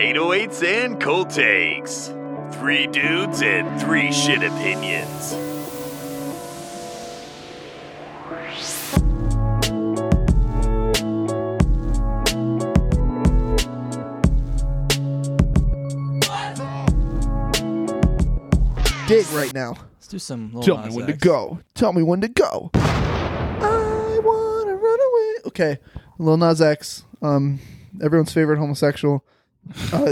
808s and Cold Takes. Three dudes and three shit opinions. Dig right now. Let's do some little Tell me when X. to go. Tell me when to go. I wanna run away. Okay, Lil Nas X, everyone's favorite homosexual,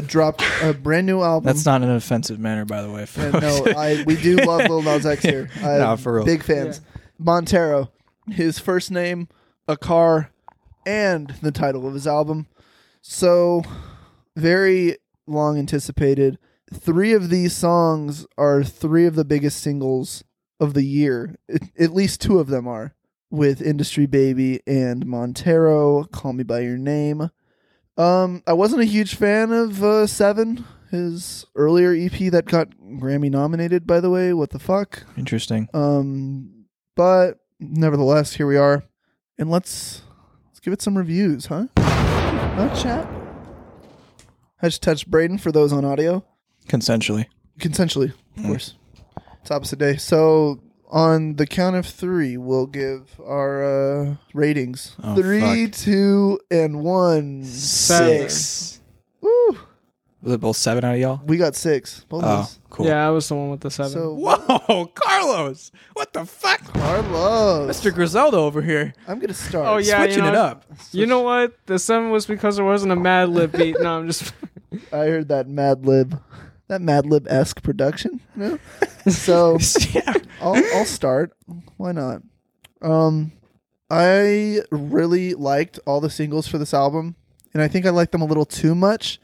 dropped a brand new album. That's not in an offensive manner, by the way. We do love Lil Nas X here. For real. Big fans. Yeah. Montero, his first name, a car, and the title of his album. So, very long anticipated. Three of these songs are three of the biggest singles of the year. At least two of them are, with Industry Baby and Montero, Call Me By Your Name. I wasn't a huge fan of Seven, his earlier EP that got Grammy nominated, by the way. What the fuck? Interesting. But nevertheless, here we are, and let's give it some reviews, huh? Chat. I just touched Braden for those on audio. Consensually, of course. It's opposite day. So on the count of three, we'll give our ratings. 3, 2, and 1. 6. Woo! Was it both 7 out of y'all? We got 6. Both of us. Cool. Yeah, I was the one with the 7. So, whoa, Carlos! What the fuck? Carlos! Mr. Griselda over here. I'm going to start. Oh, yeah, switching it up. You know what? The 7 was because there wasn't a Mad Lib beat. No, I'm just... I heard that Mad Lib... That Mad Lib-esque production, you know? So yeah. I'll start. Why not? I really liked all the singles for this album, and I think I liked them a little too much,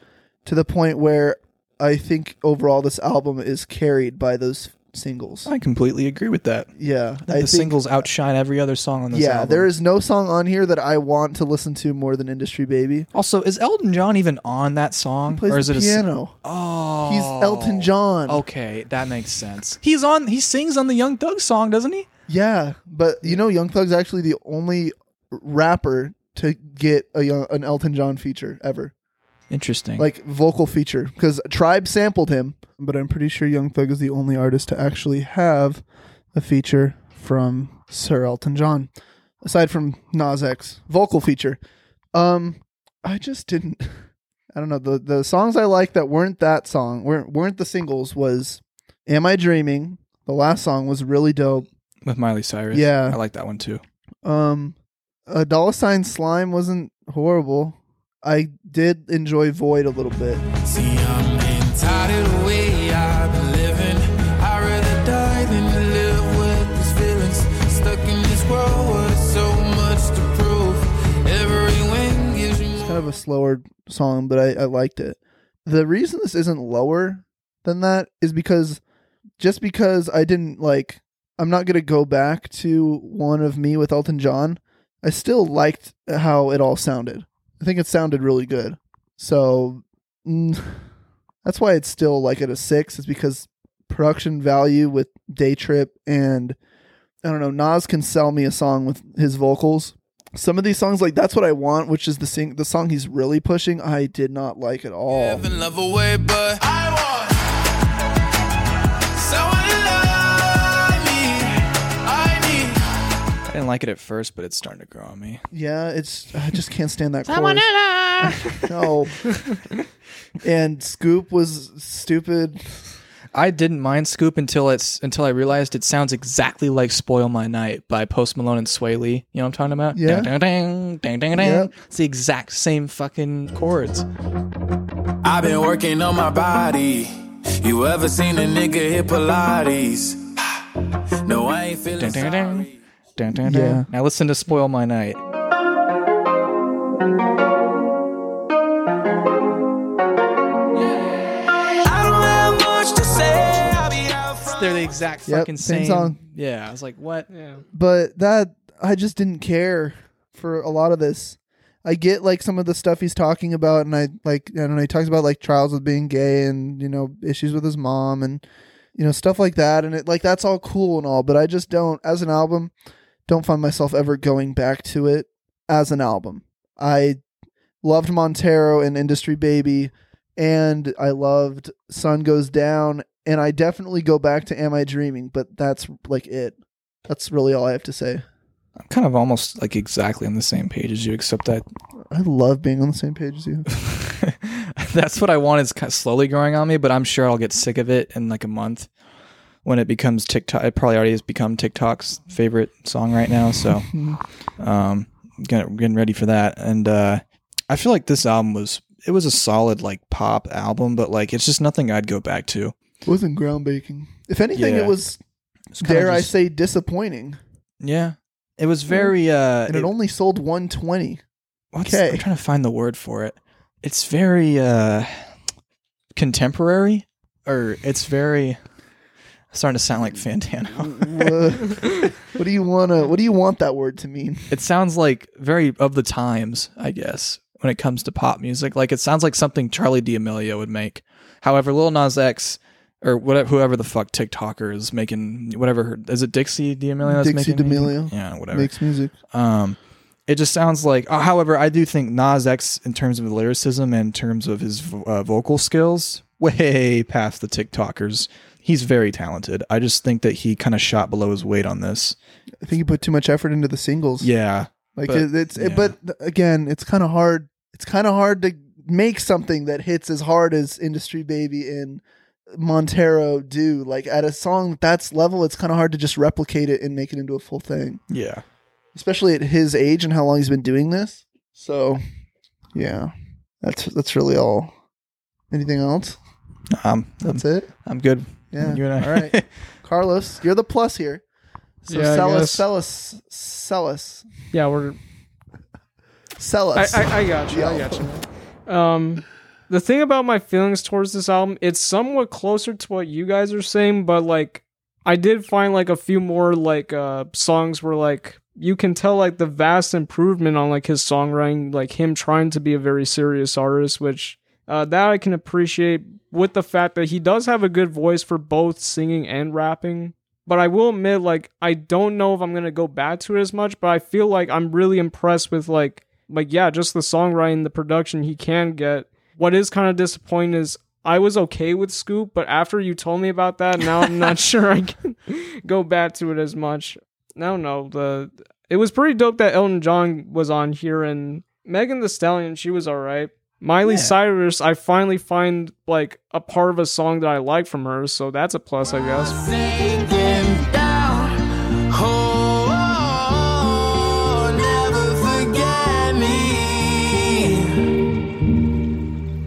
to the point where I think overall this album is carried by those singles. I completely agree with that. Yeah. I think singles outshine every other song on this album. Yeah, there is no song on here that I want to listen to more than Industry Baby. Also, is Elton John even on that song? He plays the piano. Oh. He's Elton John. Okay, that makes sense. He sings on the Young Thug song, doesn't he? Yeah, but you know Young Thug's actually the only rapper to get an Elton John feature ever. Interesting. Like vocal feature, because Tribe sampled him, but I'm pretty sure Young Thug is the only artist to actually have a feature from Sir Elton John, aside from Nas X vocal feature. I don't know, the songs I liked that weren't that song, weren't the singles, was Am I Dreaming? The last song was really dope with Miley Cyrus. Yeah, I like that one too. $Sign Slime wasn't horrible. I did enjoy Void a little bit. See, I'm entitled to the way I've been living. I'd rather die than to live with these feelings. Stuck in this world with so much to prove. Every wind gives you more. It's kind of a slower song, but I liked it. The reason this isn't lower than that is because I didn't like... I'm not going to go back to One of Me with Elton John. I still liked how it all sounded. I think it sounded really good. So that's why it's still like at a 6, is because production value with Day Trip, and I don't know, Nas can sell me a song with his vocals. Some of these songs, like That's What I Want, which is the song he's really pushing, I did not like at all. Give love away, but I want someone to love me. I didn't like it at first, but it's starting to grow on me. Yeah, I just can't stand that chorus. No. And Scoop was stupid. I didn't mind Scoop until I realized it sounds exactly like Spoil My Night by Post Malone and Swae Lee. You know what I'm talking about? Yeah. Dang, dang, dang, dang, dang. Yep. It's the exact same fucking chords. I've been working on my body. You ever seen a nigga hit Pilates? No, I ain't feeling dang, sorry. Dang. Dun, dun, dun. Yeah. Now listen to Spoil My Night. They're the exact fucking same song. Yeah, I was like, what? Yeah. But that, I just didn't care for a lot of this. I get like some of the stuff he's talking about, and I don't know, he talks about like trials with being gay and, you know, issues with his mom and, you know, stuff like that, and it, like, that's all cool and all, but I just don't, as an album, don't find myself ever going back to it as an album. I loved Montero and Industry Baby, and I loved Sun Goes Down, and I definitely go back to Am I Dreaming, but that's like it. That's really all I have to say. I'm kind of almost like exactly on the same page as you, except that I love being on the same page as you. That's what I want is kind of slowly growing on me, but I'm sure I'll get sick of it in like a month when it becomes TikTok. It probably already has become TikTok's favorite song right now. So getting ready for that. And I feel like this album was a solid like pop album, but like it's just nothing I'd go back to. It wasn't groundbreaking. If anything, it was, dare I say, disappointing. Yeah. It was very... and it only sold 120. Okay. I'm trying to find the word for it. It's very contemporary, or it's very... I'm starting to sound like Fantano. What do you want that word to mean? It sounds like very of the times, I guess, when it comes to pop music. Like, it sounds like something Charlie D'Amelio would make. However, Lil Nas X... or whatever, whoever the fuck TikToker is making, whatever, is it Dixie D'Amelio? Dixie D'Amelio, yeah, whatever, makes music. It just sounds like. However, I do think Nas X, in terms of lyricism and in terms of his vocal skills, way past the TikTokers. He's very talented. I just think that he kind of shot below his weight on this. I think he put too much effort into the singles. Yeah, like but again, it's kind of hard. It's kind of hard to make something that hits as hard as Industry Baby and Montero do. Like at a song that's level, it's kind of hard to just replicate it and make it into a full thing. Yeah, especially at his age and how long he's been doing this. So yeah, that's really all. Anything else? That's it. I'm good. Yeah, you and I. All right, Carlos, you're the plus here, so yeah, sell us. Yeah, we're sell us. I got you. The thing about my feelings towards this album, it's somewhat closer to what you guys are saying, but like I did find like a few more like songs where like you can tell like the vast improvement on like his songwriting, like him trying to be a very serious artist, which that I can appreciate with the fact that he does have a good voice for both singing and rapping. But I will admit, like, I don't know if I'm going to go back to it as much, but I feel like I'm really impressed with like yeah, just the songwriting, the production he can get. What is kind of disappointing is I was okay with Scoop, but after you told me about that, now I'm not sure I can go back to it as much. I don't know. It was pretty dope that Elton John was on here, and Megan Thee Stallion, she was all right. Miley Cyrus, I finally find like a part of a song that I like from her, so that's a plus, I guess. Sinking down, never forget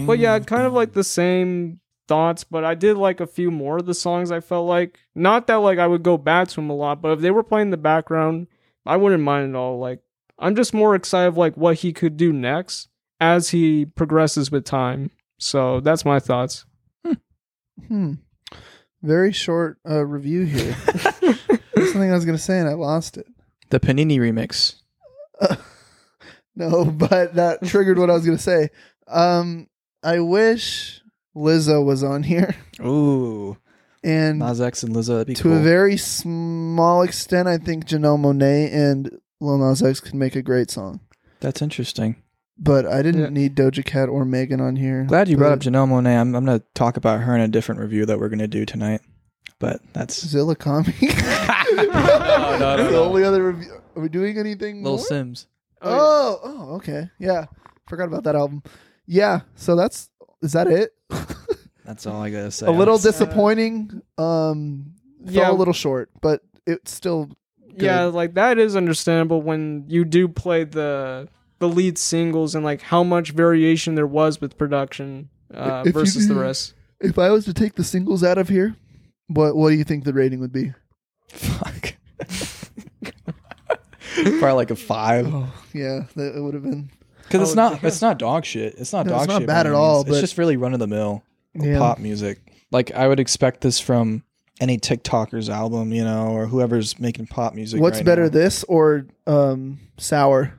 me. But yeah, kind of like the same thoughts, but I did like a few more of the songs. I felt like, not that like I would go back to them a lot, but if they were playing in the background, I wouldn't mind at all. Like, I'm just more excited of like what he could do next as he progresses with time. So that's my thoughts. Very short review here. There's something I was gonna say and I lost it. The Panini remix. No, but that triggered what I was gonna say. I wish Lizzo was on here. Ooh. And Nas X and Lizzo, that'd be cool. To a very small extent, I think Janelle Monáe and Lil Nas X could make a great song. That's interesting. But I didn't need Doja Cat or Megan on here. Glad you brought up Janelle Monáe. I'm going to talk about her in a different review that we're going to do tonight. But that's... Zilla Comic. No. The only other review. Are we doing anything Lil more? Sims. Oh, okay. Yeah. Forgot about that album. Yeah, so is that it? That's all I gotta say. A little disappointing, fell a little short, but it's still good. Yeah, like that is understandable when you do play the lead singles and like how much variation there was with production versus the rest. If I was to take the singles out of here, what do you think the rating would be? Fuck. Probably like a 5. Oh, yeah, it would have been. Because it's not dog shit. It's not bad at all. But it's just really run of the mill pop music. Like I would expect this from any TikToker's album, you know, or whoever's making pop music. What's better, this or Sour?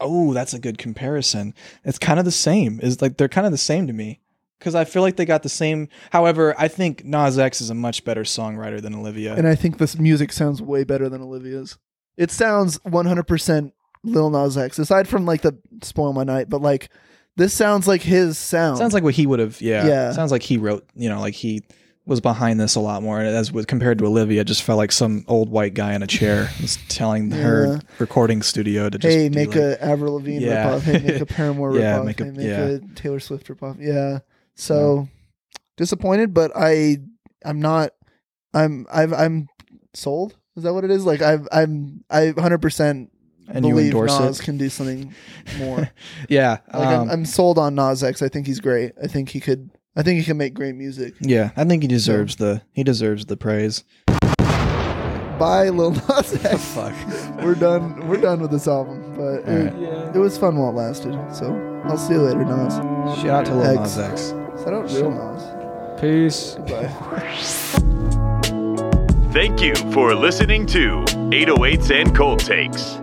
Oh, that's a good comparison. It's kind of the same. It's like they're kind of the same to me because I feel like they got the same. However, I think Nas X is a much better songwriter than Olivia, and I think this music sounds way better than Olivia's. It sounds 100%. Lil Nas X, aside from like the Spoil My Night, but like this sounds like his sound. Sounds like what he would have. Yeah. Yeah. Sounds like he wrote, you know, like he was behind this a lot more. And as with compared to Olivia, just felt like some old white guy in a chair was telling her recording studio to just, hey, make like, a Avril Lavigne ripoff. Hey, make a Paramore ripoff. Make a Taylor Swift ripoff. Yeah. So disappointed, but I'm sold. Is that what it is? Like I 100% believe Nas can do something more. Yeah. Like I'm sold on Nas X. I think he's great. I think he can make great music. Yeah, I think he deserves the praise. Bye, Lil Nas X. Fuck. We're done with this album, but it was fun while it lasted. So I'll see you later, Nas. Shout out to Lil Nas X. Shout out real Nas. Peace. Goodbye. Thank you for listening to 808s and Cold Takes.